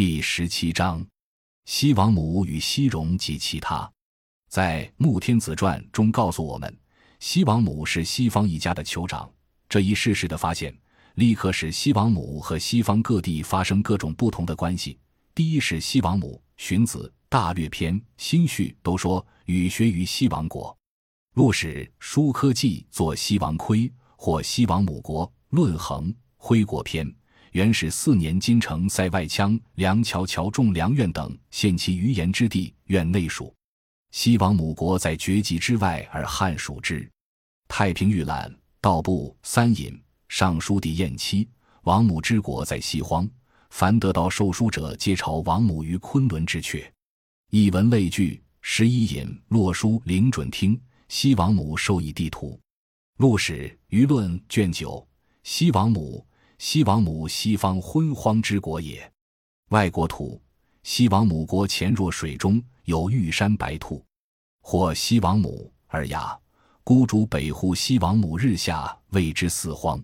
第17章，西王母与西戎及其他。在《穆天子传》中告诉我们，西王母是西方一家的酋长，这一事实的发现立刻使西王母和西方各地发生各种不同的关系。第一是西王母，荀子《大略篇》、新序都说禹学于西王国，陆史、舒科记作西王亏或西王母国，论衡、徽国篇、元始4年金城塞外羌、梁桥桥众梁苑等现其余言之地，苑内属。西王母国在绝迹之外而汉属之。太平御览、道部、三引、尚书帝晏期，王母之国在西荒，凡得到受书者皆朝王母于昆仑之阙。译文类聚，11引洛书灵准听，西王母授意地图。陆史舆论卷9，西王母，西王母西方昏荒之国也。外国土，西王母国潜若水中，有玉山白兔。或西王母，尔雅，孤主北户西王母日下，谓之四荒。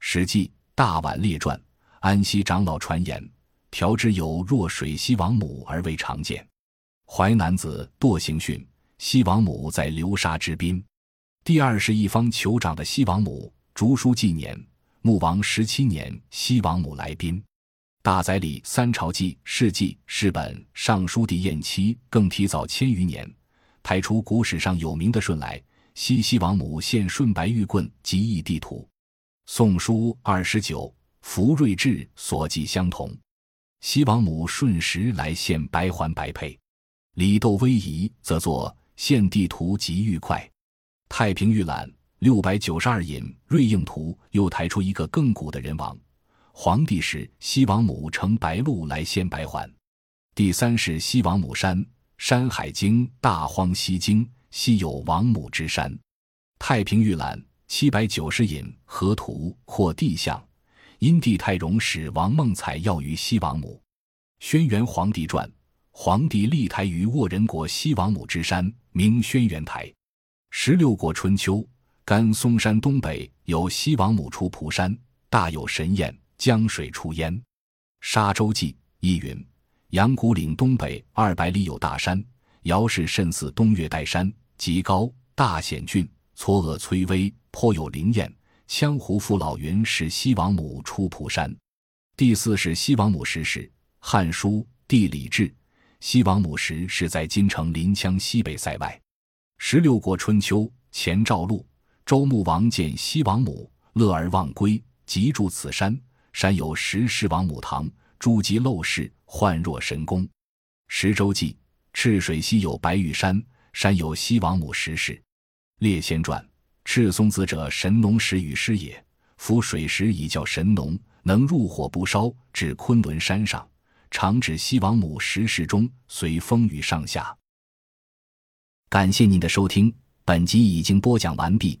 史记大碗列传，安息长老传言，调之有若水西王母而为常见。淮南子堕行训，西王母在流沙之滨。第二是一方酋长的西王母，竹书纪年。穆王17年，西王母来宾。大宰里三朝记、世纪、世本、尚书帝晏期更提早1000余年，排除古史上有名的顺来，西王母现顺白玉棍及异地图。宋书29福瑞志所记相同。西王母顺时来现白环白佩。李窦威夷则作现地图及玉块。太平御览692引瑞应图又抬出一个更古的人王，皇帝时西王母乘白鹿来献白环。第三是西王母山，山海经大荒西经，西有王母之山。太平御览790引河图或地象，因地太容使王孟采要于西王母。轩辕皇帝传，皇帝立台于沃人国西王母之山，名轩辕台。16国春秋，甘松山东北有西王母出蒲山，大有神雁，江水出焉。沙洲记一云，阳谷岭东北200里有大山，尧氏甚似东岳岱山，极高，大险峻，嵯峨崔巍，颇有灵验。羌胡父老云是西王母出蒲山。第四是西王母石室，《汉书·地理志》，西王母石是在今城临羌西北塞外。16国春秋，前赵录，周穆王见西王母，乐而忘归，即住此山。山有石狮王母堂，诸鸡陋室，幻若神宫。石州记，赤水西有白玉山，山有西王母石室。列仙传，赤松子者神农氏与师也，夫水石以叫神农，能入火不烧，至昆仑山上，常指西王母石室中，随风雨上下。感谢您的收听，本集已经播讲完毕。